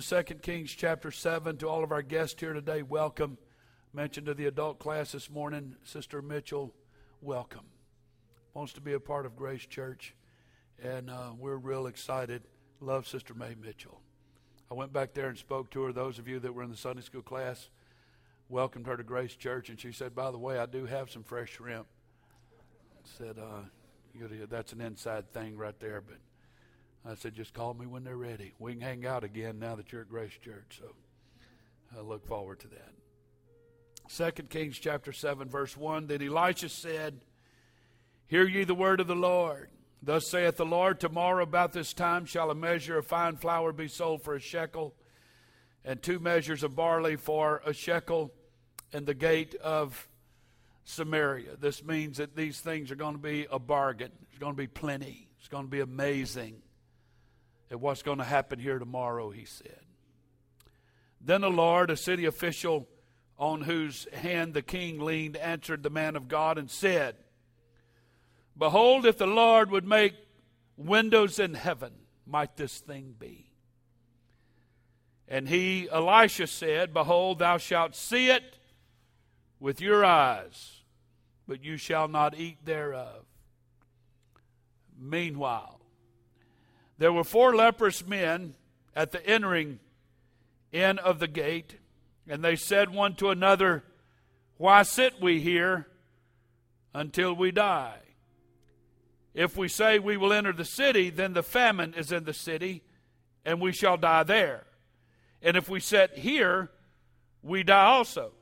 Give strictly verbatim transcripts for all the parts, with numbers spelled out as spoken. Second Kings chapter seven, to all of our guests here today, welcome. Mentioned to the adult class this morning, Sister Mitchell, welcome. Wants to be a part of Grace Church, and uh, we're real excited. Love Sister Mae Mitchell. I went back there and spoke to her. Those of you that were in the Sunday school class welcomed her to Grace Church, and she said, by the way, I do have some fresh shrimp. I said, uh, that's an inside thing right there, but I said, just call me when they're ready. We can hang out again now that you're at Grace Church. So I look forward to that. Second Kings chapter seven, verse one. Then Elisha said, hear ye the word of the Lord. Thus saith the Lord, tomorrow about this time shall a measure of fine flour be sold for a shekel, and two measures of barley for a shekel, and the gate of Samaria. This means that these things are going to be a bargain. There's going to be plenty. It's going to be amazing at what's going to happen here tomorrow, he said. Then the Lord, a city official on whose hand the king leaned, answered the man of God and said, behold, if the Lord would make windows in heaven, might this thing be? And he, Elisha, said, behold, thou shalt see it with your eyes, but you shall not eat thereof. Meanwhile, there were four leprous men at the entering in of the gate, and they said one to another, why sit we here until we die? If we say we will enter the city, then the famine is in the city, and we shall die there. And if we sit here, we die also.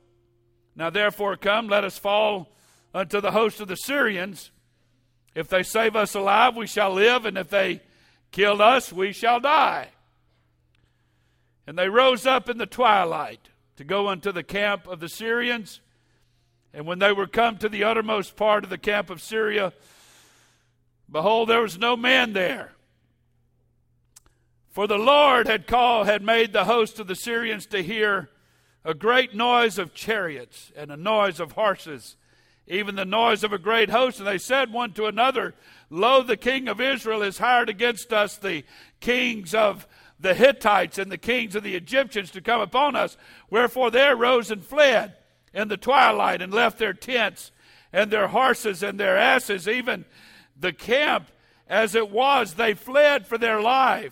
Now therefore come, let us fall unto the host of the Syrians. If they save us alive, we shall live, and if they killed us, we shall die. And they rose up in the twilight to go unto the camp of the Syrians. And when they were come to the uttermost part of the camp of Syria, behold, there was no man there. For the Lord had called, had made the host of the Syrians to hear a great noise of chariots and a noise of horses, even the noise of a great host. And they said one to another, lo, the king of Israel is hired against us, the kings of the Hittites and the kings of the Egyptians, to come upon us. Wherefore they arose and fled in the twilight, and left their tents and their horses and their asses, even the camp as it was. They fled for their life.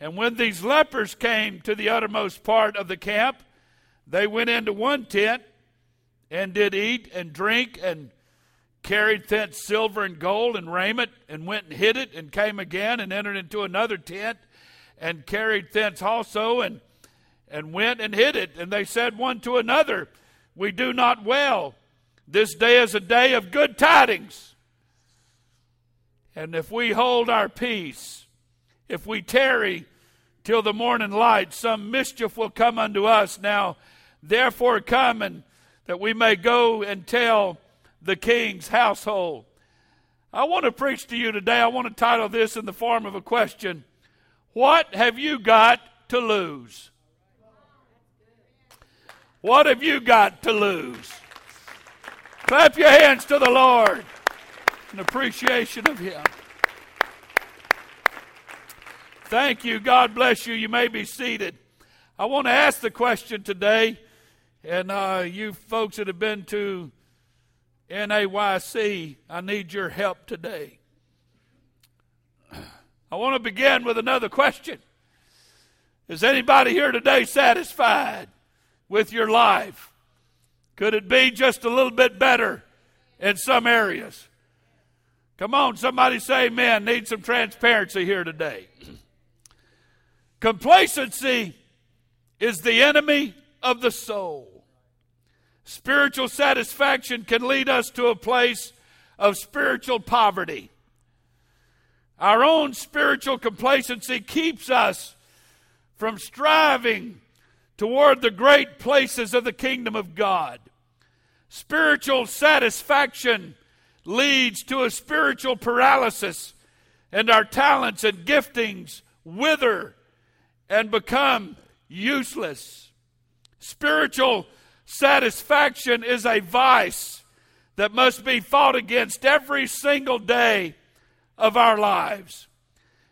And when these lepers came to the uttermost part of the camp, they went into one tent and did eat and drink, and carried thence silver and gold and raiment, and went and hid it, and came again and entered into another tent, and carried thence also, and and went and hid it. And they said one to another, we do not well. This day is a day of good tidings. And if we hold our peace, if we tarry till the morning light, some mischief will come unto us. Now therefore come, and that we may go and tell the king's household. I want to preach to you today. I want to title this in the form of a question. What have you got to lose? What have you got to lose? Clap your hands to the Lord in appreciation of him. Thank you. God bless you. You may be seated. I want to ask the question today. And uh, you folks that have been to N A Y C, I need your help today. I want to begin with another question. Is anybody here today satisfied with your life? Could it be just a little bit better in some areas? Come on, somebody say amen. Need some transparency here today. Complacency is the enemy of the soul. Spiritual satisfaction can lead us to a place of spiritual poverty. Our own spiritual complacency keeps us from striving toward the great places of the kingdom of God. Spiritual satisfaction leads to a spiritual paralysis, and our talents and giftings wither and become useless. Spiritual satisfaction is a vice that must be fought against every single day of our lives.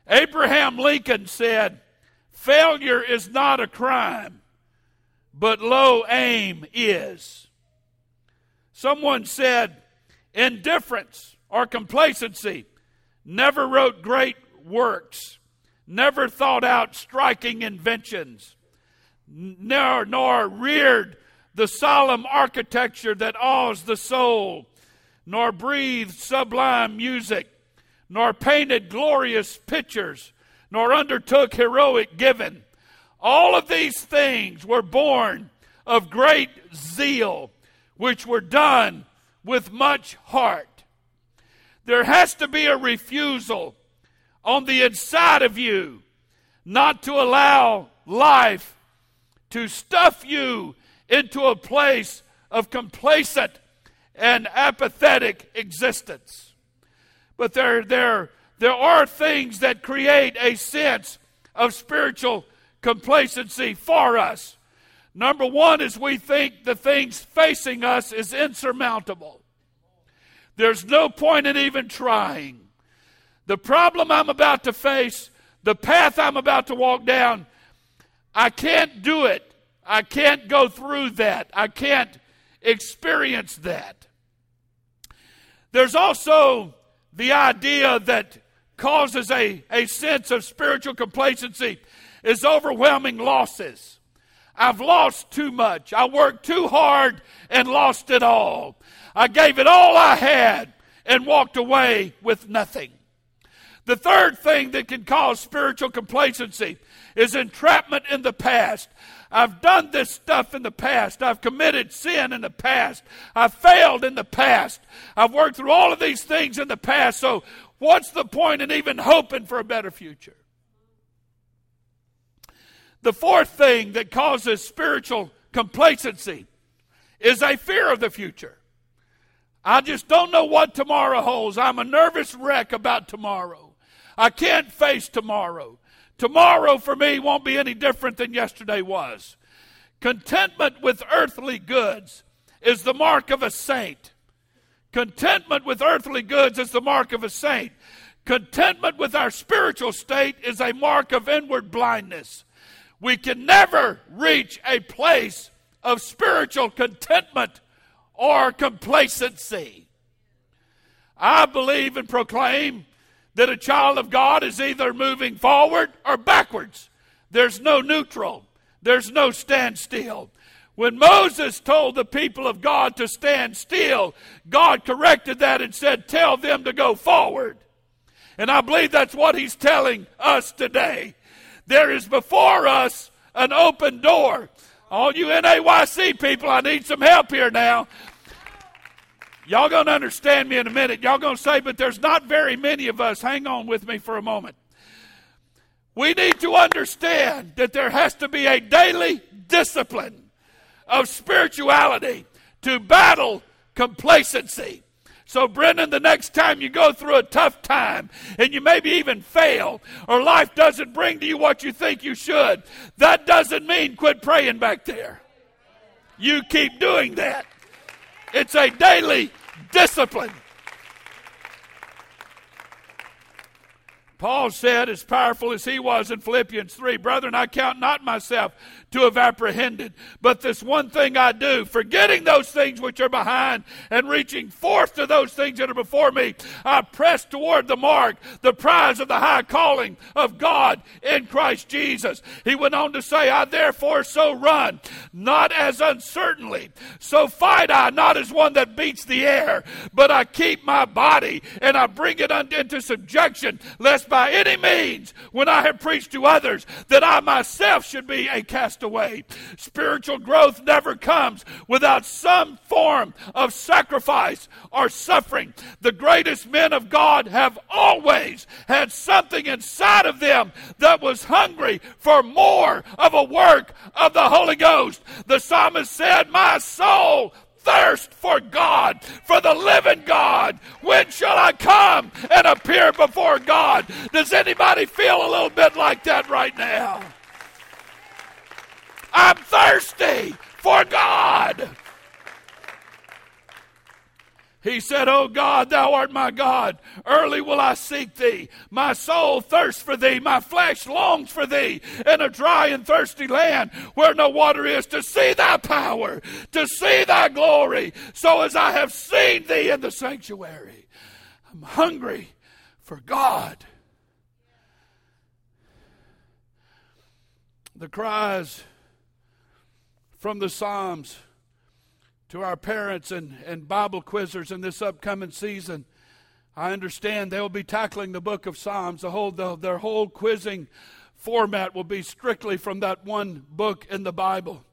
Abraham Lincoln said, Failure is not a crime, but low aim is. Someone said, indifference or complacency never wrote great works, never thought out striking inventions, nor, nor reared the solemn architecture that awes the soul, nor breathed sublime music, nor painted glorious pictures, nor undertook heroic giving. All of these things were born of great zeal, which were done with much heart. There has to be a refusal on the inside of you not to allow life to stuff you into a place of complacent and apathetic existence. But there, there, there are things that create a sense of spiritual complacency for us. Number one is we think the things facing us is insurmountable. There's no point in even trying. The problem I'm about to face, the path I'm about to walk down, I can't do it. I can't go through that. I can't experience that. There's also the idea that causes a, a sense of spiritual complacency is overwhelming losses. I've lost too much. I worked too hard and lost it all. I gave it all I had and walked away with nothing. The third thing that can cause spiritual complacency is entrapment in the past. I've done this stuff in the past. I've committed sin in the past. I've failed in the past. I've worked through all of these things in the past. So what's the point in even hoping for a better future? The fourth thing that causes spiritual complacency is a fear of the future. I just don't know what tomorrow holds. I'm a nervous wreck about tomorrow. I can't face tomorrow. Tomorrow for me won't be any different than yesterday was. Contentment with earthly goods is the mark of a saint. Contentment with earthly goods is the mark of a saint. Contentment with our spiritual state is a mark of inward blindness. We can never reach a place of spiritual contentment or complacency. I believe and proclaim that a child of God is either moving forward or backwards. There's no neutral. There's no standstill. When Moses told the people of God to stand still, God corrected that and said, tell them to go forward. And I believe that's what he's telling us today. There is before us an open door. All you N A Y C people, I need some help here now. Y'all going to understand me in a minute. Y'all going to say, but there's not very many of us. Hang on with me for a moment. We need to understand that there has to be a daily discipline of spirituality to battle complacency. So, Brennan, the next time you go through a tough time and you maybe even fail or life doesn't bring to you what you think you should, that doesn't mean quit praying back there. You keep doing that. It's a daily discipline. Paul said, as powerful as he was in Philippians three, brethren, I count not myself to have apprehended, but this one thing I do, forgetting those things which are behind and reaching forth to those things that are before me, I press toward the mark, the prize of the high calling of God in Christ Jesus. He went on to say, I therefore so run, not as uncertainly, so fight I, not as one that beats the air, but I keep my body and I bring it into subjection, lest by any means, when I have preached to others, that I myself should be a castaway. Spiritual growth never comes without some form of sacrifice or suffering. The greatest men of God have always had something inside of them that was hungry for more of a work of the Holy Ghost. The psalmist said, my soul thirst for God, for the living God. When shall I come and appear before God? Does anybody feel a little bit like that right now? I'm thirsty for God. He said, "O God, thou art my God. Early will I seek thee. My soul thirsts for thee. My flesh longs for thee in a dry and thirsty land where no water is, to see thy power, to see thy glory, so as I have seen thee in the sanctuary." I'm hungry for God. The cries from the Psalms to our parents and, and Bible quizzers in this upcoming season, I understand they'll be tackling the book of Psalms. The whole, the, their whole quizzing format will be strictly from that one book in the Bible.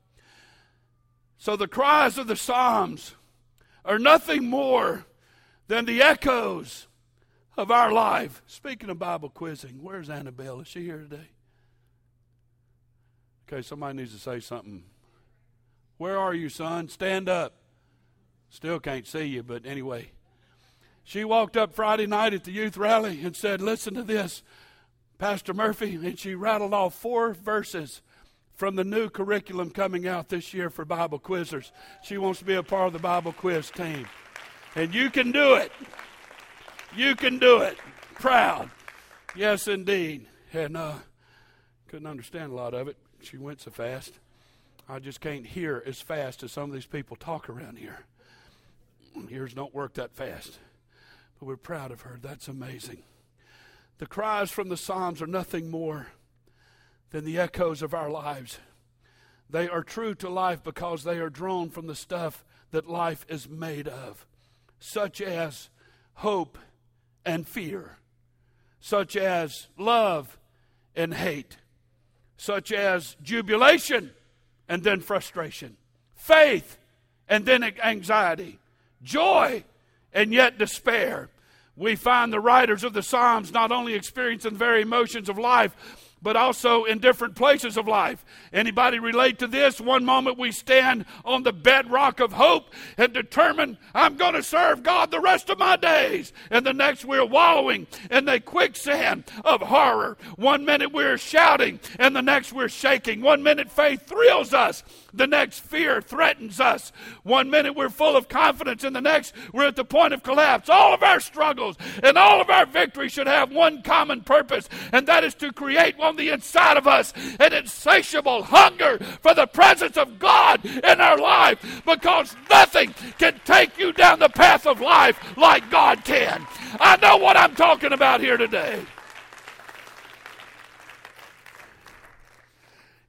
So the cries of the Psalms are nothing more than the echoes of our life. Speaking of Bible quizzing, where's Annabelle? Is she here today? Okay, somebody needs to say something. Where are you, son? Stand up. Still can't see you, but anyway. She walked up Friday night at the youth rally and said, "Listen to this, Pastor Murphy." And she rattled off four verses from the new curriculum coming out this year for Bible quizzers. She wants to be a part of the Bible quiz team. And you can do it. You can do it. Proud. Yes, indeed. And uh, couldn't understand a lot of it. She went so fast. I just can't hear as fast as some of these people talk around here. Ears don't work that fast. But we're proud of her. That's amazing. The cries from the Psalms are nothing more than the echoes of our lives. They are true to life because they are drawn from the stuff that life is made of, such as hope and fear, such as love and hate, such as jubilation and then frustration, faith, and then anxiety, joy, and yet despair. We find the writers of the Psalms not only experiencing the very emotions of life, but also in different places of life. Anybody relate to this? One moment we stand on the bedrock of hope and determine, "I'm going to serve God the rest of my days." And the next we're wallowing in the quicksand of horror. One minute we're shouting and the next we're shaking. One minute faith thrills us. The next fear threatens us. One minute we're full of confidence and the next we're at the point of collapse. All of our struggles and all of our victories should have one common purpose, and that is to create on the inside of us an insatiable hunger for the presence of God in our life, because nothing can take you down the path of life like God can. I know what I'm talking about here today.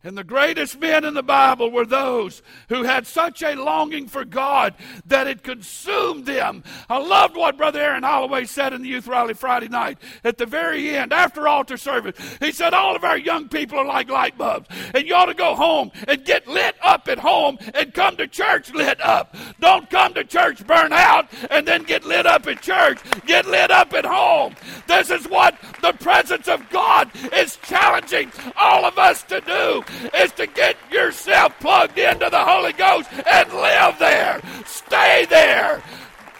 And the greatest men in the Bible were those who had such a longing for God that it consumed them. I loved what Brother Aaron Holloway said in the youth rally Friday night at the very end, after altar service. He said, "All of our young people are like light bulbs, and you ought to go home and get lit up at home and come to church lit up. Don't come to church burn out and then get lit up at church. Get lit up at home." This is what the presence of God is challenging all of us to do, is to get yourself plugged into the Holy Ghost and live there, stay there,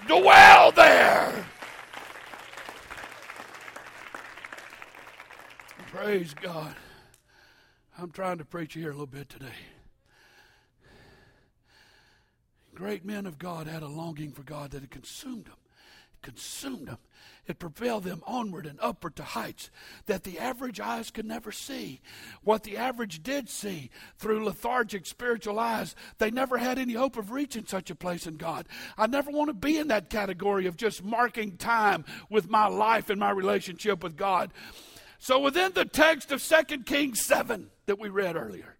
dwell there. Praise God. I'm trying to preach here a little bit today. Great men of God had a longing for God that it consumed them. It consumed them. It propelled them onward and upward to heights that the average eyes could never see. What the average did see through lethargic spiritual eyes, they never had any hope of reaching such a place in God. I never want to be in that category of just marking time with my life and my relationship with God. So within the text of Second Kings seven that we read earlier,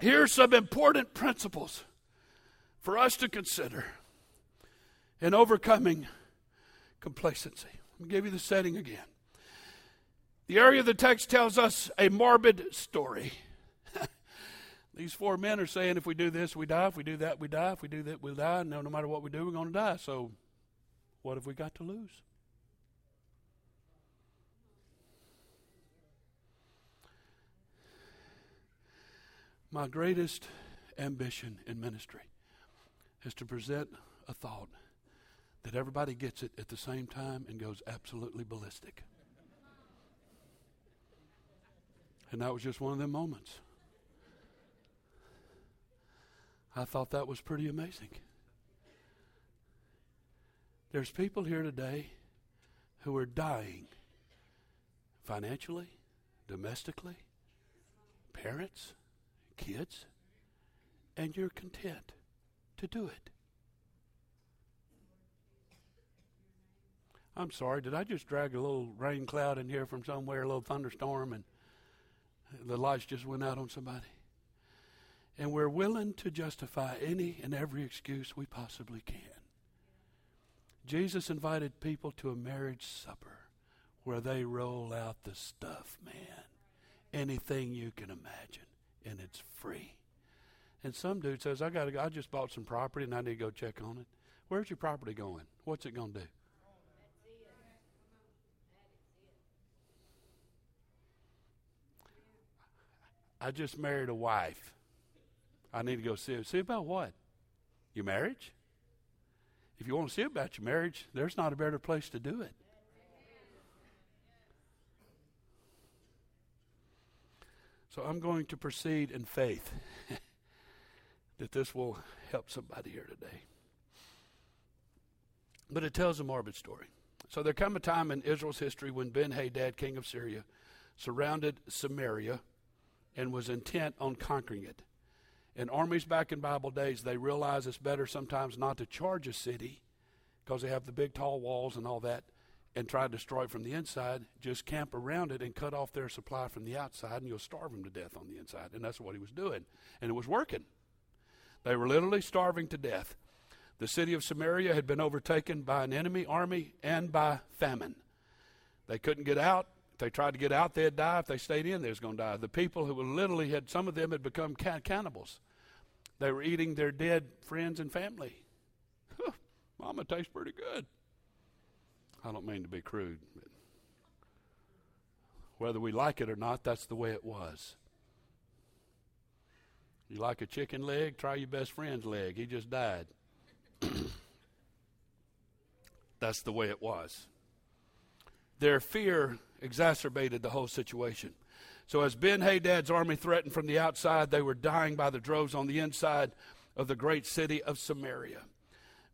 here are some important principles for us to consider in overcoming complacency. Let me give you the setting again. The area of the text tells us a morbid story. These four men are saying, if we do this, we die. If we do that, we die. If we do that, we'll die. No, no matter what we do, we're going to die. So what have we got to lose? My greatest ambition in ministry is to present a thought that everybody gets it at the same time and goes absolutely ballistic. And that was just one of them moments. I thought that was pretty amazing. There's people here today who are dying financially, domestically, parents, kids, and you're content to do it. I'm sorry, did I just drag a little rain cloud in here from somewhere, a little thunderstorm, and the lights just went out on somebody? And we're willing to justify any and every excuse we possibly can. Jesus invited people to a marriage supper where they roll out the stuff, man. Anything you can imagine, and it's free. And some dude says, I got to go. I just bought some property, and I need to go check on it. Where's your property going? What's it going to do? I just married a wife. I need to go see her. See about what? Your marriage? If you want to see about your marriage, there's not a better place to do it. So I'm going to proceed in faith that this will help somebody here today. But it tells a morbid story. So there come a time in Israel's history when Ben-Hadad, king of Syria, surrounded Samaria and was intent on conquering it. And armies back in Bible days, they realize it's better sometimes not to charge a city because they have the big tall walls and all that and try to destroy it from the inside. Just camp around it and cut off their supply from the outside, and you'll starve them to death on the inside. And that's what he was doing. And it was working. They were literally starving to death. The city of Samaria had been overtaken by an enemy army and by famine. They couldn't get out. They tried to get out, they'd die. If they stayed in, they was going to die. The people who literally had, some of them had become cannibals. They were eating their dead friends and family. Mama tastes pretty good. I don't mean to be crude, but whether we like it or not, that's the way it was. You like a chicken leg? Try your best friend's leg. He just died. That's the way it was. Their fear exacerbated the whole situation. So as Ben-Hadad's army threatened from the outside, they were dying by the droves on the inside of the great city of Samaria.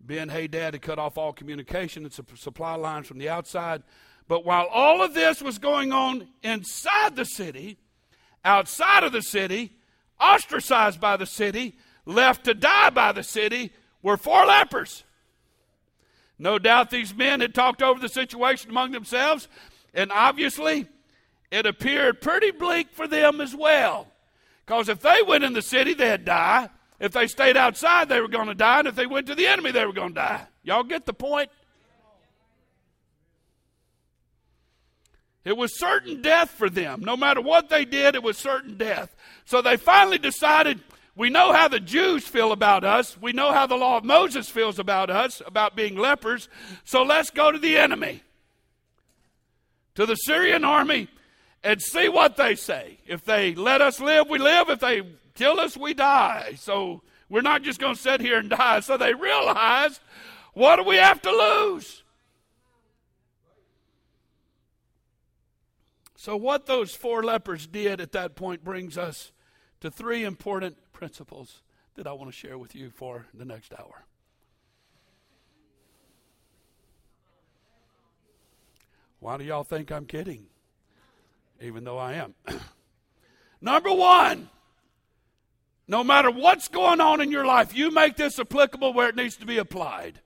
Ben-Hadad had cut off all communication and supply lines from the outside. But while all of this was going on inside the city, outside of the city, ostracized by the city, left to die by the city, were four lepers. No doubt these men had talked over the situation among themselves, and obviously, it appeared pretty bleak for them as well. Because if they went in the city, they'd die. If they stayed outside, they were going to die. And if they went to the enemy, they were going to die. Y'all get the point? It was certain death for them. No matter what they did, it was certain death. So they finally decided, we know how the Jews feel about us. We know how the law of Moses feels about us, about being lepers. So let's go to the enemy, to the Syrian army, and see what they say. If they let us live, we live. If they kill us, we die. So we're not just going to sit here and die. So they realized, what do we have to lose? So what those four lepers did at that point brings us to three important principles that I want to share with you for the next hour. Why do y'all think I'm kidding? Even though I am. Number one, no matter what's going on in your life, you make this applicable where it needs to be applied.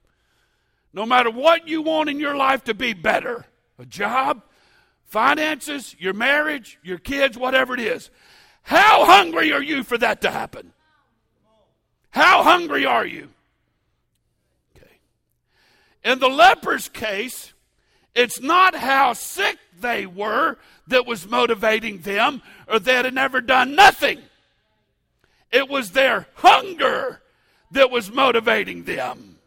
No matter what you want in your life to be better, a job, finances, your marriage, your kids, whatever it is, how hungry are you for that to happen? How hungry are you? Okay. In the leper's case, it's not how sick they were that was motivating them, or they had never done nothing. It was their hunger that was motivating them.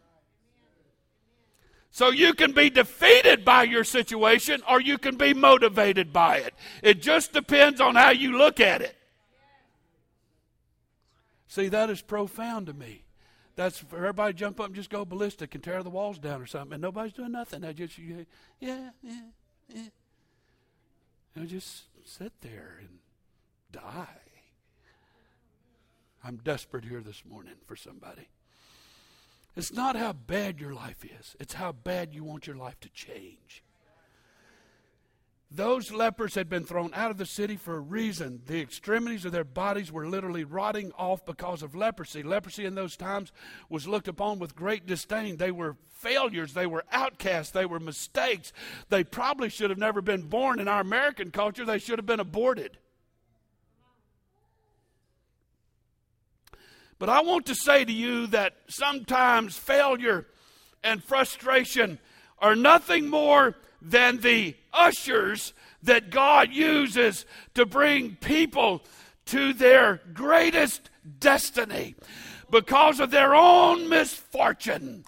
So you can be defeated by your situation, or you can be motivated by it. It just depends on how you look at it. See, that is profound to me. That's for everybody to jump up and just go ballistic and tear the walls down or something. And nobody's doing nothing. I just, yeah, yeah, yeah. And I just sit there and die. I'm desperate here this morning for somebody. It's not how bad your life is. It's how bad you want your life to change. Those lepers had been thrown out of the city for a reason. The extremities of their bodies were literally rotting off because of leprosy. Leprosy in those times was looked upon with great disdain. They were failures. They were outcasts. They were mistakes. They probably should have never been born. In our American culture, they should have been aborted. But I want to say to you that sometimes failure and frustration are nothing more than the ushers that God uses to bring people to their greatest destiny. Because of their own misfortune,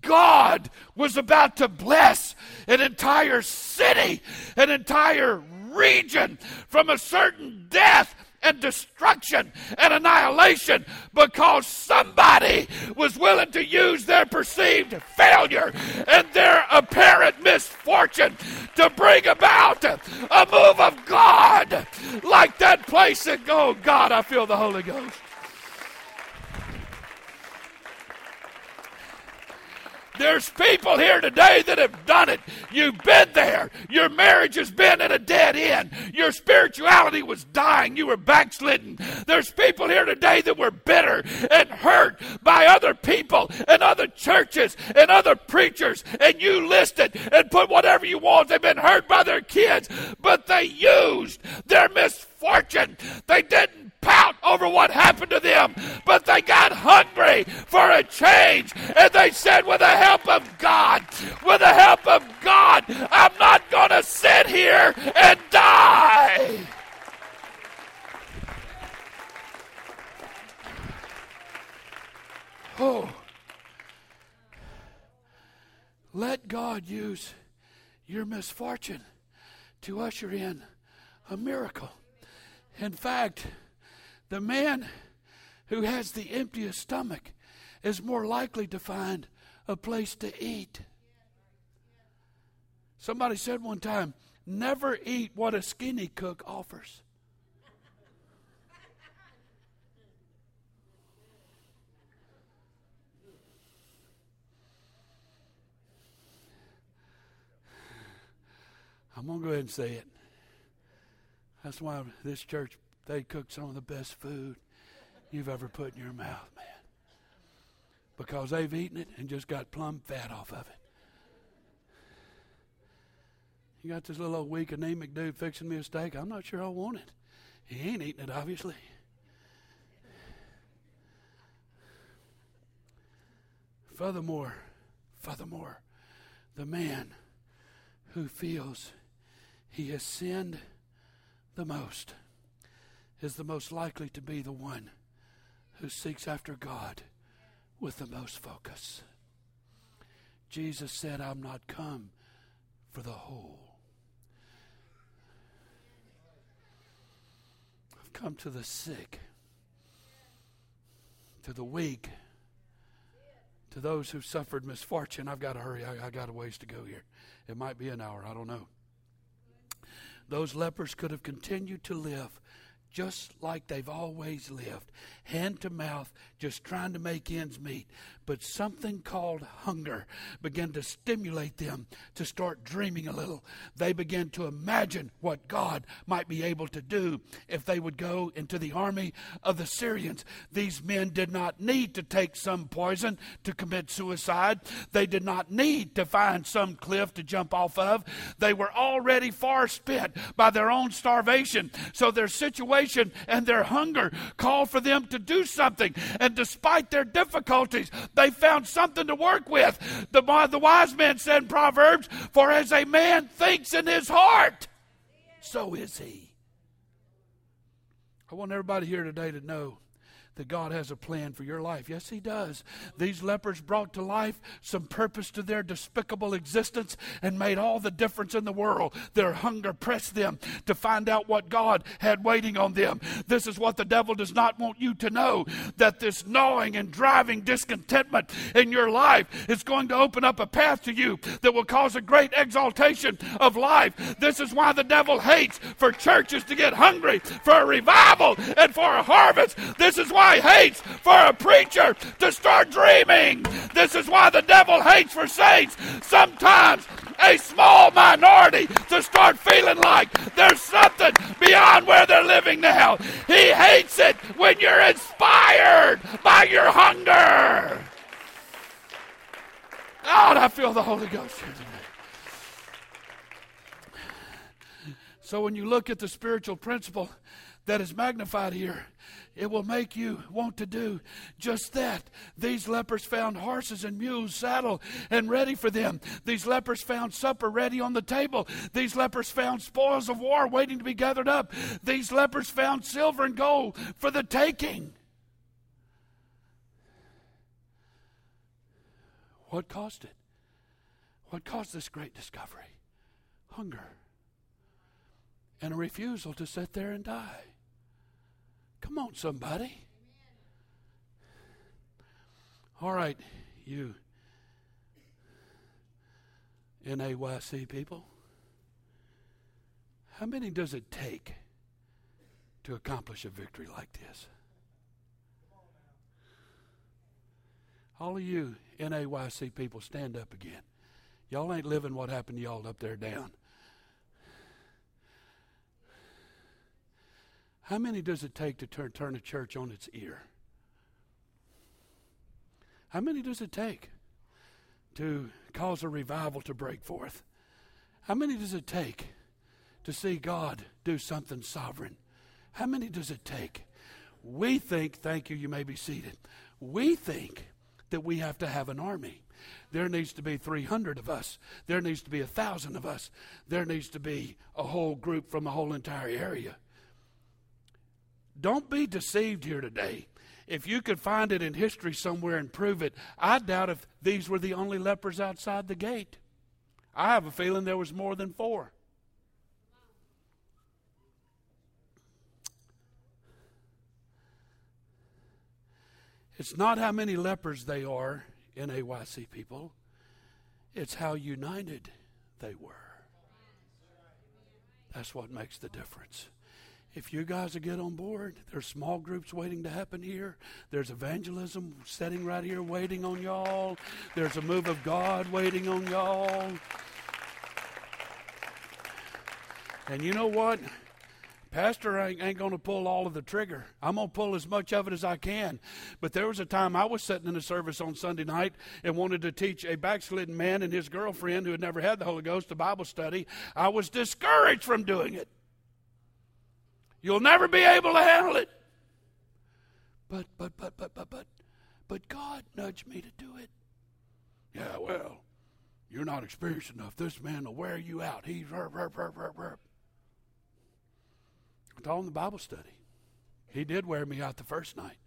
God was about to bless an entire city, an entire region from a certain death and destruction and annihilation, because somebody was willing to use their perceived failure and their apparent misfortune to bring about a move of God like that place. And oh God, I feel the Holy Ghost. There's people here today that have done it. You've been there. Your marriage has been at a dead end. Your spirituality was dying. You were backslidden. There's people here today that were bitter and hurt by other people and other churches and other preachers. And you listed and put whatever you want. They've been hurt by their kids, but they used their misfortune. They didn't pout over what happened to them, but they got hungry for a change, and they said, with the help of God, with the help of God, I'm not going to sit here and die. Oh, let God use your misfortune to usher in a miracle. In fact, the man who has the emptiest stomach is more likely to find a place to eat. Somebody said one time, never eat what a skinny cook offers. I'm going to go ahead and say it. That's why this church, they cook some of the best food you've ever put in your mouth, man. Because they've eaten it and just got plumb fat off of it. You got this little old weak anemic dude fixing me a steak. I'm not sure I want it. He ain't eating it, obviously. Furthermore, furthermore, the man who feels he has sinned the most is the most likely to be the one who seeks after God with the most focus. Jesus said, I'm not come for the whole. I've come to the sick, to the weak, to those who suffered misfortune. I've got to hurry. I, I got a ways to go here. It might be an hour. I don't know. Those lepers could have continued to live just like they've always lived, hand to mouth, just trying to make ends meet. But something called hunger began to stimulate them to start dreaming a little. They began to imagine what God might be able to do if they would go into the army of the Syrians. These men did not need to take some poison to commit suicide. They did not need to find some cliff to jump off of. They were already far spent by their own starvation. So their situation and their hunger called for them to do something. And despite their difficulties, they found something to work with. The, the wise man said in Proverbs, for as a man thinks in his heart, so is he. I want everybody here today to know that God has a plan for your life. Yes, he does. These lepers brought to life some purpose to their despicable existence and made all the difference in the world. Their hunger pressed them to find out what God had waiting on them. This is what the devil does not want you to know, that this gnawing and driving discontentment in your life is going to open up a path to you that will cause a great exaltation of life. This is why the devil hates for churches to get hungry for a revival and for a harvest. This is why why he hates for a preacher to start dreaming. This is why the devil hates for saints sometimes, a small minority, to start feeling like there's something beyond where they're living now. He hates it when you're inspired by your hunger. Oh, and I feel the Holy Ghost here today. So when you look at the spiritual principle that is magnified here, it will make you want to do just that. These lepers found horses and mules saddled and ready for them. These lepers found supper ready on the table. These lepers found spoils of war waiting to be gathered up. These lepers found silver and gold for the taking. What caused it? What caused this great discovery? Hunger. And a refusal to sit there and die. Come on, somebody. All right, you N A Y C people. How many does it take to accomplish a victory like this? All of you N A Y C people, stand up again. Y'all ain't living what happened to y'all up there down. How many does it take to turn, turn a church on its ear? How many does it take to cause a revival to break forth? How many does it take to see God do something sovereign? How many does it take? We think, thank you, you may be seated. We think that we have to have an army. There needs to be three hundred of us. There needs to be one thousand of us. There needs to be a whole group from the whole entire area. Don't be deceived here today. If you could find it in history somewhere and prove it, I doubt if these were the only lepers outside the gate. I have a feeling there was more than four. It's not how many lepers they are, N A Y C people. It's how united they were. That's what makes the difference. If you guys will get on board, there's small groups waiting to happen here. There's evangelism sitting right here waiting on y'all. There's a move of God waiting on y'all. And you know what? Pastor ain't, ain't going to pull all of the trigger. I'm going to pull as much of it as I can. But there was a time I was sitting in a service on Sunday night and wanted to teach a backslidden man and his girlfriend who had never had the Holy Ghost a Bible study. I was discouraged from doing it. You'll never be able to handle it. But, but, but, but, but, but, but God nudged me to do it. Yeah, well, you're not experienced enough. This man will wear you out. He's herp, herp, herp, herp, herp. I taught him the Bible study. He did wear me out the first night.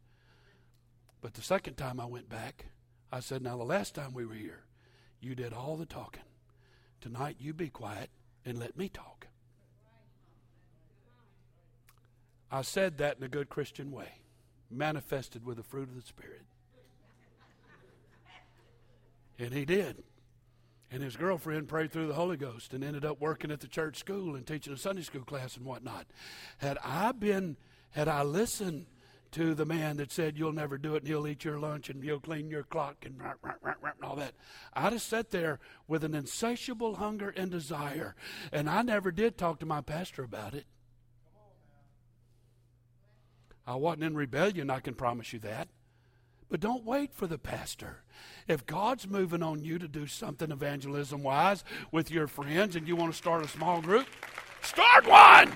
But the second time I went back, I said, now the last time we were here, you did all the talking. Tonight you be quiet and let me talk. I said that in a good Christian way, manifested with the fruit of the Spirit. And he did. And his girlfriend prayed through the Holy Ghost and ended up working at the church school and teaching a Sunday school class and whatnot. Had I been, had I listened to the man that said, you'll never do it and he'll eat your lunch and he'll clean your clock and rah, rah, rah, rah, and all that, I'd have sat there with an insatiable hunger and desire. And I never did talk to my pastor about it. I wasn't in rebellion, I can promise you that. But don't wait for the pastor. If God's moving on you to do something evangelism-wise with your friends and you want to start a small group, start one!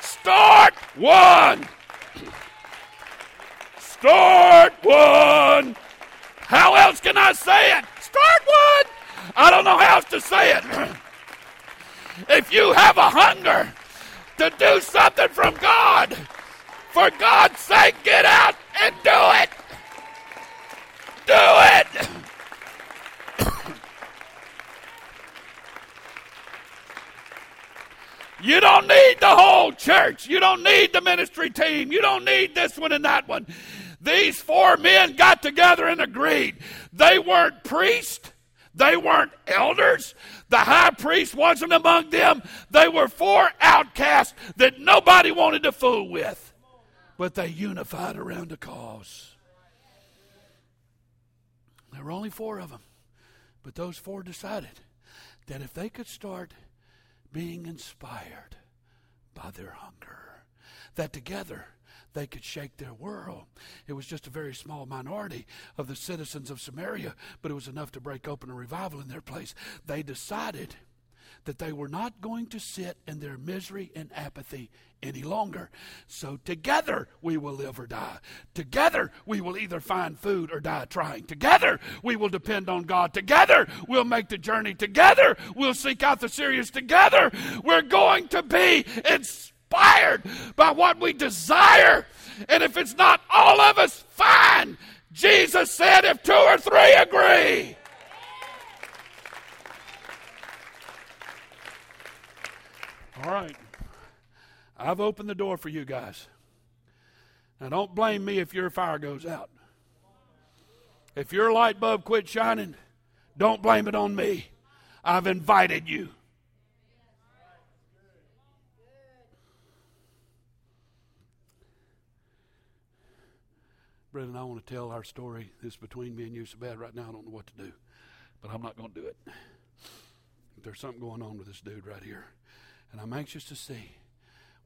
Start one! Start one! How else can I say it? Start one! I don't know how else to say it. If you have a hunger to do something from God, for God's sake, get out and do it. Do it. You don't need the whole church. You don't need the ministry team. You don't need this one and that one. These four men got together and agreed. They weren't priests. They weren't elders. The high priest wasn't among them. They were four outcasts that nobody wanted to fool with. but they unified around a cause. There were only four of them, but those four decided that if they could start being inspired by their hunger, that together they could shake their world. It was just a very small minority of the citizens of Samaria, but it was enough to break open a revival in their place. They decided that they were not going to sit in their misery and apathy any longer. So together we will live or die. Together we will either find food or die trying. Together we will depend on God. Together we'll make the journey. Together we'll seek out the serious. Together we're going to be inspired by what we desire. And if it's not all of us, fine. Jesus said if two or three agree. All right, I've opened the door for you guys. Now, don't blame me if your fire goes out. If your light bulb quits shining, don't blame it on me. I've invited you. Brennan, I want to tell our story. It's between me and you so bad right now I don't know what to do, but I'm not going to do it. There's something going on with this dude right here. And I'm anxious to see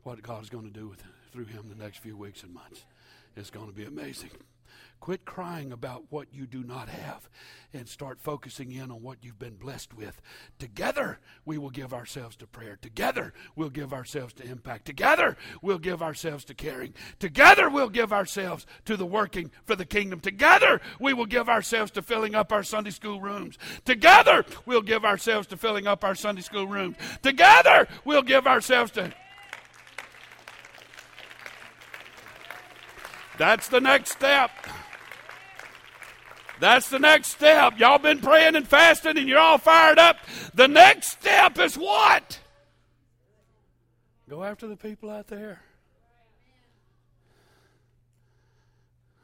what God's going to do with through him the next few weeks and months. It's going to be amazing. Quit crying about what you do not have and start focusing in on what you've been blessed with. Together, we will give ourselves to prayer. Together, we'll give ourselves to impact. Together, we'll give ourselves to caring. Together, we'll give ourselves to the working for the kingdom. Together, we will give ourselves to filling up our Sunday school rooms. Together, we'll give ourselves to filling up our Sunday school rooms. Together, we'll give ourselves to... That's the next step. That's the next step. Y'all been praying and fasting and you're all fired up. The next step is what? Go after the people out there.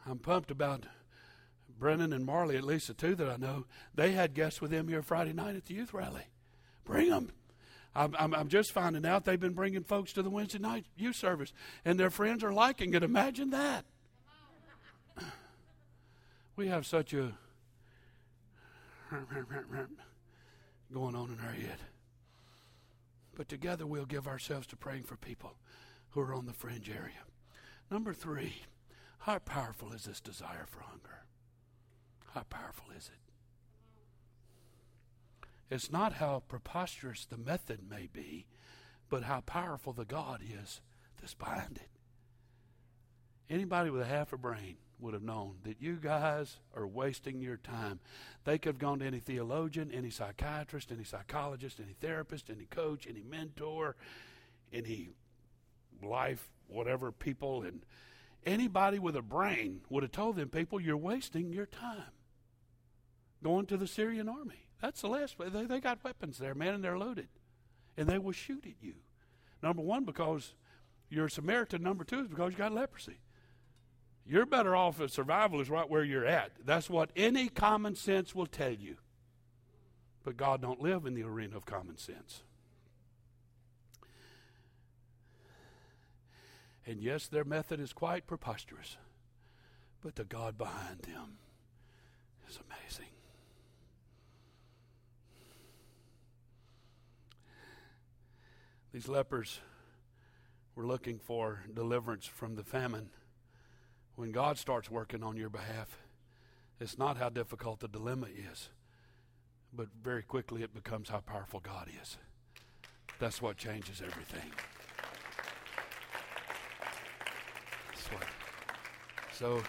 I'm pumped about Brennan and Marley, at least the two that I know. They had guests with them here Friday night at the youth rally. Bring them. I'm, I'm, I'm just finding out they've been bringing folks to the Wednesday night youth service, and their friends are liking it. Imagine that. We have such a going on in our head. But together we'll give ourselves to praying for people who are on the fringe area. Number three, how powerful is this desire for hunger? How powerful is it? It's not how preposterous the method may be, but how powerful the God is that's behind it. Anybody with a half a brain would have known that you guys are wasting your time. They could have gone to any theologian, any psychiatrist, any psychologist, any therapist, any coach, any mentor, any life, whatever people, and anybody with a brain would have told them, people, you're wasting your time going to the Syrian army. That's the last way. They, they got weapons there, man, and they're loaded. And they will shoot at you. Number one, because you're a Samaritan. Number two is because you got leprosy. You're better off if survival is right where you're at. That's what any common sense will tell you. But God don't live in the arena of common sense. And yes, their method is quite preposterous. But the God behind them is amazing. These lepers were looking for deliverance from the famine. When God starts working on your behalf, it's not how difficult the dilemma is, but very quickly it becomes how powerful God is. That's what changes everything. That's what. So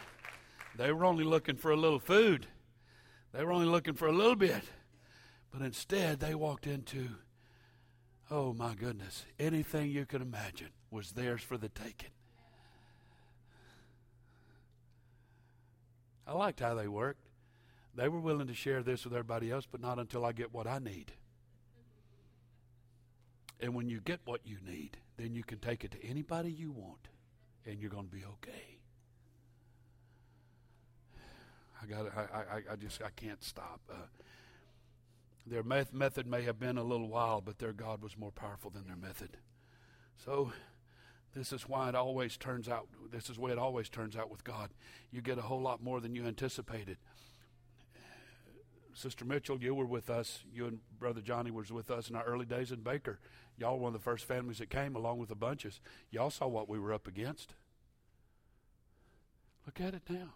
they were only looking for a little food. They were only looking for a little bit. But instead they walked into, oh my goodness, anything you could imagine was theirs for the taking. I liked how they worked. They were willing to share this with everybody else, but not until I get what I need. And when you get what you need, then you can take it to anybody you want, and you're going to be okay. I got. I, I. I just. I can't stop. Uh, their meth- method may have been a little wild, but their God was more powerful than their method. So This is why it always turns out, this is the way it always turns out with God. You get a whole lot more than you anticipated. Sister Mitchell, you were with us. You and Brother Johnny was with us in our early days in Baker. Y'all were one of the first families that came along with the Bunches. Y'all saw what we were up against. Look at it now.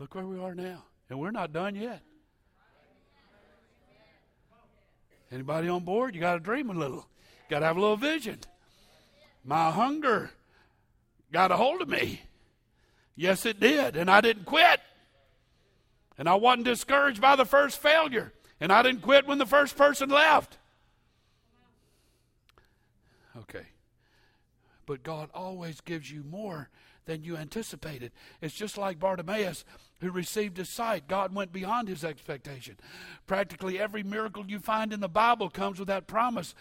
Look where we are now. And we're not done yet. Anybody on board? You got to dream a little. Got to have a little vision. My hunger got a hold of me. Yes, it did. And I didn't quit. And I wasn't discouraged by the first failure. And I didn't quit when the first person left. Okay. But God always gives you more than you anticipated. It's just like Bartimaeus, who received his sight. God went beyond his expectation. Practically every miracle you find in the Bible comes with that promise.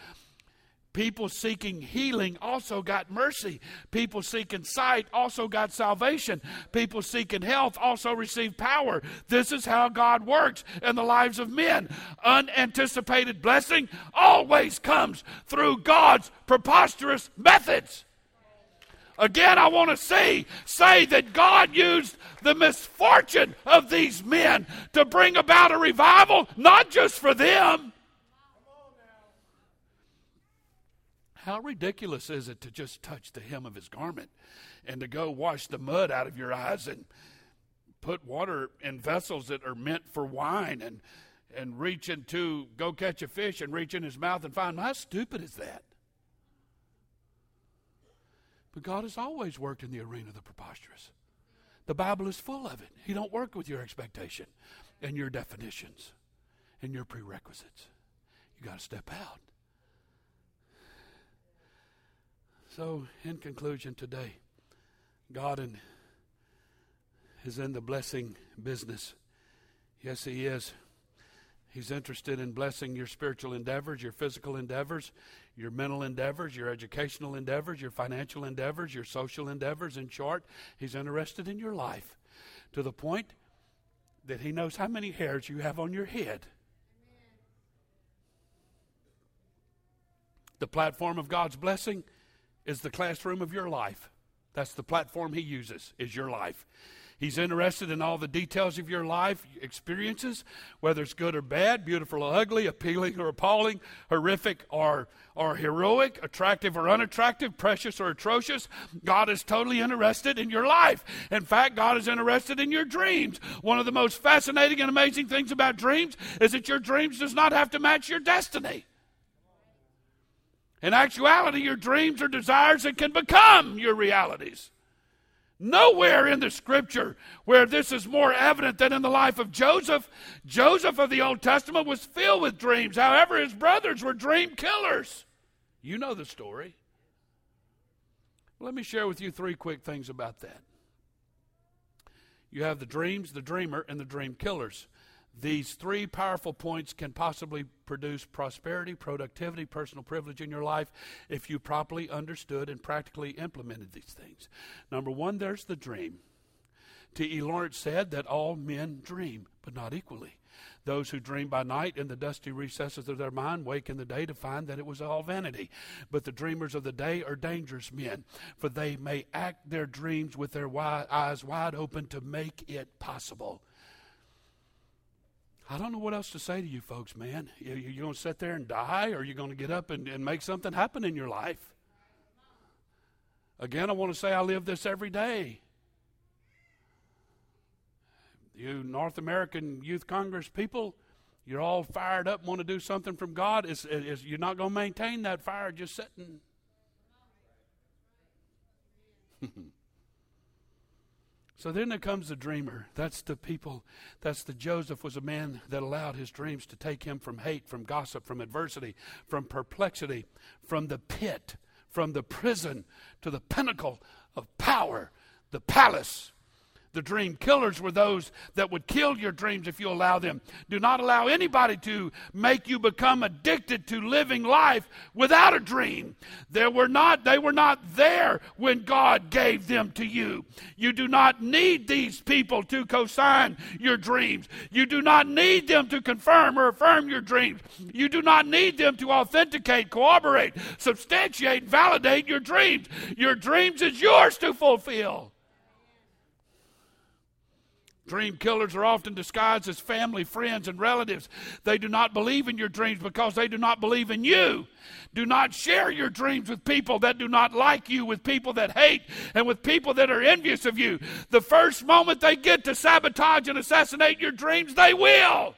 People seeking healing also got mercy. People seeking sight also got salvation. People seeking health also received power. This is how God works in the lives of men. Unanticipated blessing always comes through God's preposterous methods. Again, I want to see, say that God used the misfortune of these men to bring about a revival, not just for them. How ridiculous is it to just touch the hem of his garment and to go wash the mud out of your eyes and put water in vessels that are meant for wine and, and reach into, go catch a fish and reach in his mouth and find, how stupid is that? But God has always worked in the arena of the preposterous. The Bible is full of it. He don't work with your expectation and your definitions and your prerequisites. You got to step out. So, in conclusion today, God in, is in the blessing business. Yes, he is. He's interested in blessing your spiritual endeavors, your physical endeavors, your mental endeavors, your educational endeavors, your financial endeavors, your social endeavors. In short, he's interested in your life to the point that he knows how many hairs you have on your head. Amen. The platform of God's blessing is the classroom of your life. That's the platform he uses, is your life. He's interested in all the details of your life experiences, whether it's good or bad, beautiful or ugly, appealing or appalling, horrific or, or heroic, attractive or unattractive, precious or atrocious. God is totally interested in your life. In fact, God is interested in your dreams. One of the most fascinating and amazing things about dreams is that your dreams does not have to match your destiny. In actuality, your dreams are desires that can become your realities. Nowhere in the scripture where this is more evident than in the life of Joseph. Joseph of the Old Testament was filled with dreams. However, his brothers were dream killers. You know the story. Let me share with you three quick things about that. You have the dreams, the dreamer, and the dream killers. These three powerful points can possibly produce prosperity, productivity, personal privilege in your life if you properly understood and practically implemented these things. Number one, there's the dream. T E Lawrence said that all men dream, but not equally. Those who dream by night in the dusty recesses of their mind wake in the day to find that it was all vanity. But the dreamers of the day are dangerous men, for they may act their dreams with their wide eyes wide open to make it possible. I don't know what else to say to you folks, man. You, you, you going to sit there and die, or you're going to get up and, and make something happen in your life? Again, I want to say I live this every day. You North American Youth Congress people, you're all fired up and want to do something from God. It's, it's, you're not going to maintain that fire just sitting. So then there comes the dreamer. That's the people. That's the Joseph was a man that allowed his dreams to take him from hate, from gossip, from adversity, from perplexity, from the pit, from the prison to the pinnacle of power, the palace. The dream killers were those that would kill your dreams if you allow them. Do not allow anybody to make you become addicted to living life without a dream. They were not, they were not there when God gave them to you. You do not need these people to co-sign your dreams. You do not need them to confirm or affirm your dreams. You do not need them to authenticate, corroborate, substantiate, validate your dreams. Your dreams is yours to fulfill. Dream killers are often disguised as family, friends, and relatives. They do not believe in your dreams because they do not believe in you. Do not share your dreams with people that do not like you, with people that hate, and with people that are envious of you. The first moment they get to sabotage and assassinate your dreams, they will.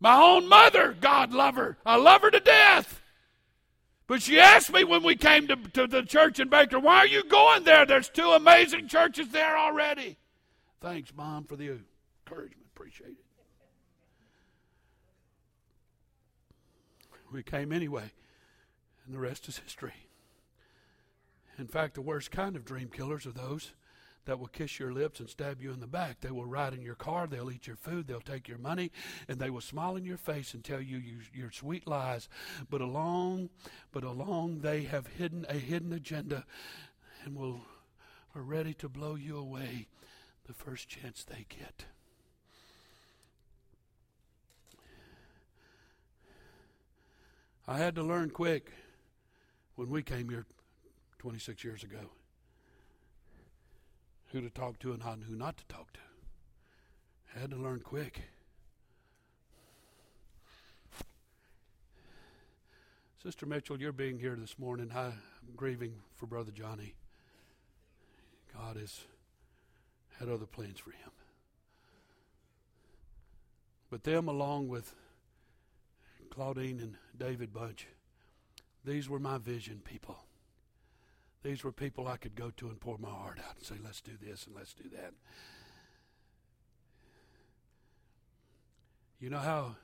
My own mother, God love her. I love her to death. But she asked me when we came to, to the church in Baker, why are you going there? There's two amazing churches there already. Thanks, Mom, for the encouragement. Appreciate it. We came anyway, and the rest is history. In fact, the worst kind of dream killers are those that will kiss your lips and stab you in the back. They will ride in your car, they'll eat your food, they'll take your money, and they will smile in your face and tell you, you your sweet lies. But along, but along they have hidden a hidden agenda and will are ready to blow you away the first chance they get. I had to learn quick when we came here twenty-six years ago. Who to talk to and who not to talk to. I had to learn quick. Sister Mitchell, you're being here this morning. I'm grieving for Brother Johnny. God has had other plans for him. But them, along with Claudine and David Bunch, these were my vision people. These were people I could go to and pour my heart out and say, let's do this and let's do that. You know how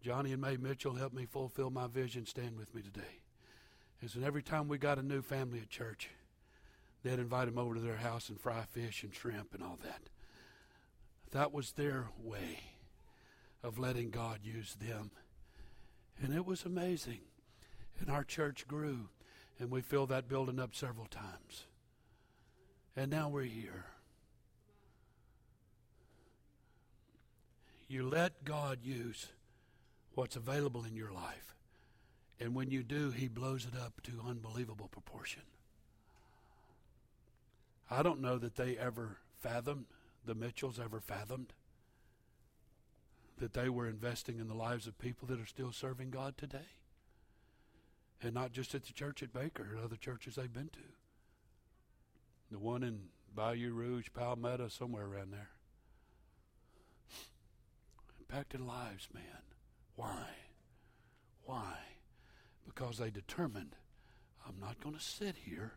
Johnny and Mae Mitchell helped me fulfill my vision? Stand with me today. Is that every time we got a new family at church, they'd invite them over to their house and fry fish and shrimp and all that. That was their way of letting God use them. And it was amazing. And our church grew. And we filled that building up several times. And now we're here. You let God use what's available in your life. And when you do, He blows it up to unbelievable proportion. I don't know that they ever fathomed, the Mitchells ever fathomed, that they were investing in the lives of people that are still serving God today. And not just at the church at Baker, and other churches they've been to. The one in Bayou Rouge, Palmetto, somewhere around there. Impacted lives, man. Why? Why? Because they determined, I'm not going to sit here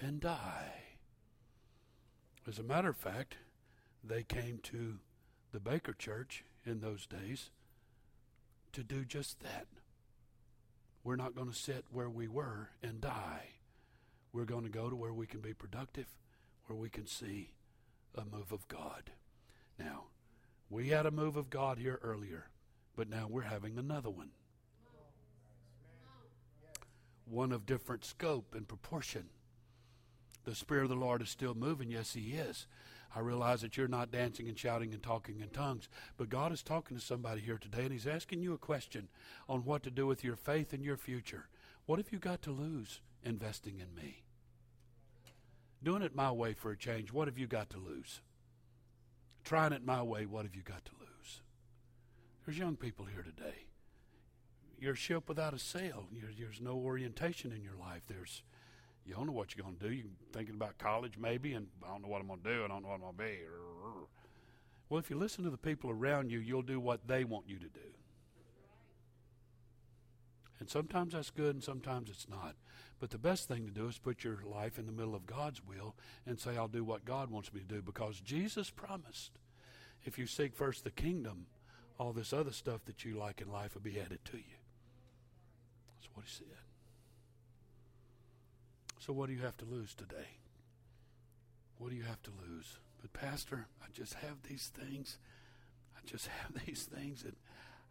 and die. As a matter of fact, they came to the Baker Church in those days to do just that. We're not going to sit where we were and die. We're going to go to where we can be productive, where we can see a move of God. Now, we had a move of God here earlier, but now we're having another one. One of different scope and proportion. The Spirit of the Lord is still moving. Yes, He is. I realize that you're not dancing and shouting and talking in tongues, but God is talking to somebody here today, and He's asking you a question on what to do with your faith and your future. What have you got to lose investing in me? Doing it my way for a change, what have you got to lose? Trying it my way, what have you got to lose? There's young people here today. You're a ship without a sail. There's no orientation in your life. There's You don't know what you're going to do. You're thinking about college maybe, and I don't know what I'm going to do. I don't know what I'm going to be. Well, if you listen to the people around you, you'll do what they want you to do. And sometimes that's good, and sometimes it's not. But the best thing to do is put your life in the middle of God's will and say, I'll do what God wants me to do, because Jesus promised, if you seek first the kingdom, all this other stuff that you like in life will be added to you. That's what He said. So what do you have to lose today? What do you have to lose? But pastor, I just have these things. I just have these things, and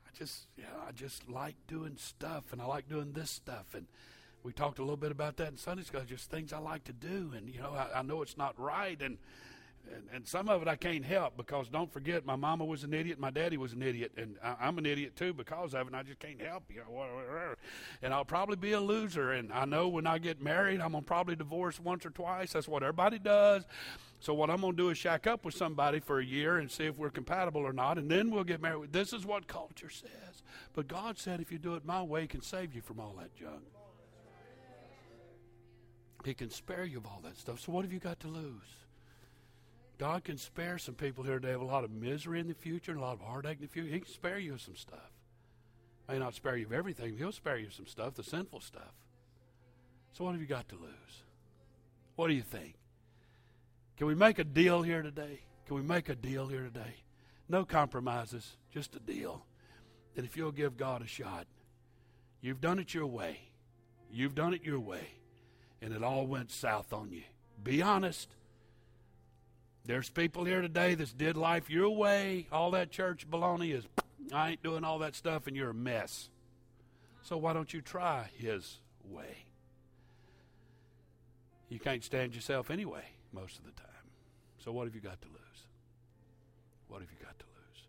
I just, you know, I just like doing stuff, and I like doing this stuff. And we talked a little bit about that in Sunday school. Just things I like to do, and you know, I, I know it's not right, and, and and some of it I can't help, because don't forget, my mama was an idiot, my daddy was an idiot, and I, I'm an idiot too because of it. And I just can't help, you know, and I'll probably be a loser. And I know when I get married, I'm gonna probably divorce once or twice. That's what everybody does. So what I'm gonna do is shack up with somebody for a year and see if we're compatible or not, and then we'll get married. This is what culture says, but God said, if you do it my way, He can save you from all that junk. He can spare you of all that stuff. So what have you got to lose? God can spare some people here today. Have a lot of misery in the future and a lot of heartache in the future. He can spare you some stuff. May not spare you of everything, but He'll spare you some stuff, the sinful stuff. So what have you got to lose? What do you think? Can we make a deal here today? Can we make a deal here today? No compromises, just a deal. That if you'll give God a shot, you've done it your way. You've done it your way. And it all went south on you. Be honest. There's people here today that's did life your way. All that church baloney is, I ain't doing all that stuff, and you're a mess. So why don't you try His way? You can't stand yourself anyway most of the time. So what have you got to lose? What have you got to lose?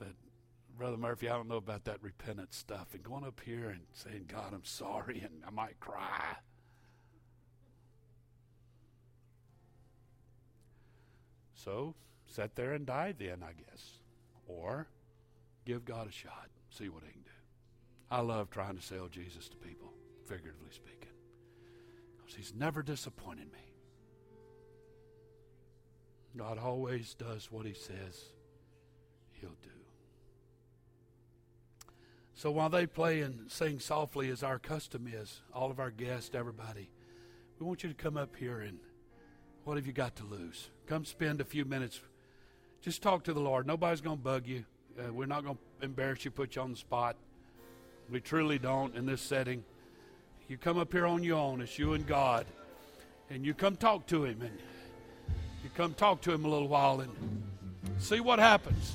That Brother Murphy, I don't know about that repentance stuff and going up here and saying, God, I'm sorry, and I might cry. So, sit there and die then, I guess. Or, give God a shot. See what He can do. I love trying to sell Jesus to people, figuratively speaking. Because He's never disappointed me. God always does what He says He'll do. So while they play and sing softly, as our custom is, all of our guests, everybody, we want you to come up here and what have you got to lose? Come spend a few minutes. Just talk to the Lord. Nobody's going to bug you. Uh, we're not going to embarrass you, put you on the spot. We truly don't in this setting. You come up here on your own. It's you and God. And you come talk to Him. And you come talk to Him a little while and see what happens.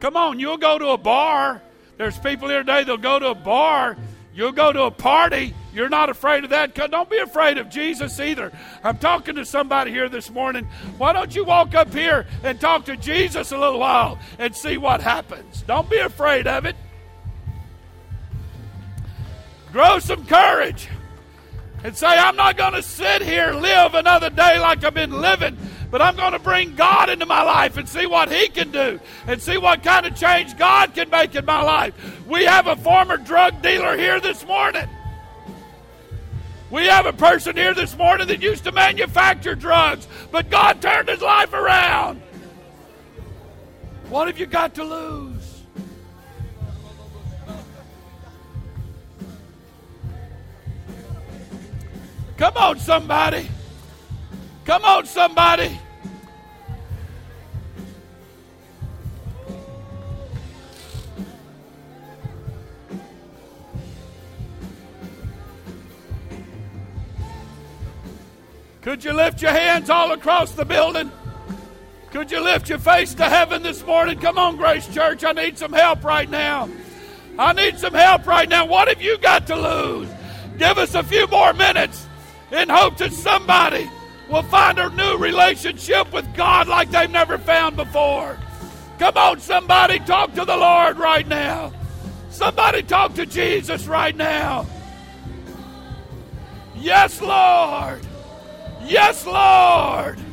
Come on, you'll go to a bar. There's people here today, they'll go to a bar. You'll go to a party. You're not afraid of that. Don't be afraid of Jesus either. I'm talking to somebody here this morning. Why don't you walk up here and talk to Jesus a little while and see what happens? Don't be afraid of it. Grow some courage and say, I'm not going to sit here and live another day like I've been living. But I'm going to bring God into my life and see what He can do and see what kind of change God can make in my life. We have a former drug dealer here this morning. We have a person here this morning that used to manufacture drugs, but God turned his life around. What have you got to lose? Come on, somebody. Come on, somebody. Could you lift your hands all across the building? Could you lift your face to heaven this morning? Come on, Grace Church. I need some help right now. I need some help right now. What have you got to lose? Give us a few more minutes in hope that somebody will find a new relationship with God like they've never found before. Come on, somebody, talk to the Lord right now. Somebody talk to Jesus right now. Yes, Lord. Yes, Lord.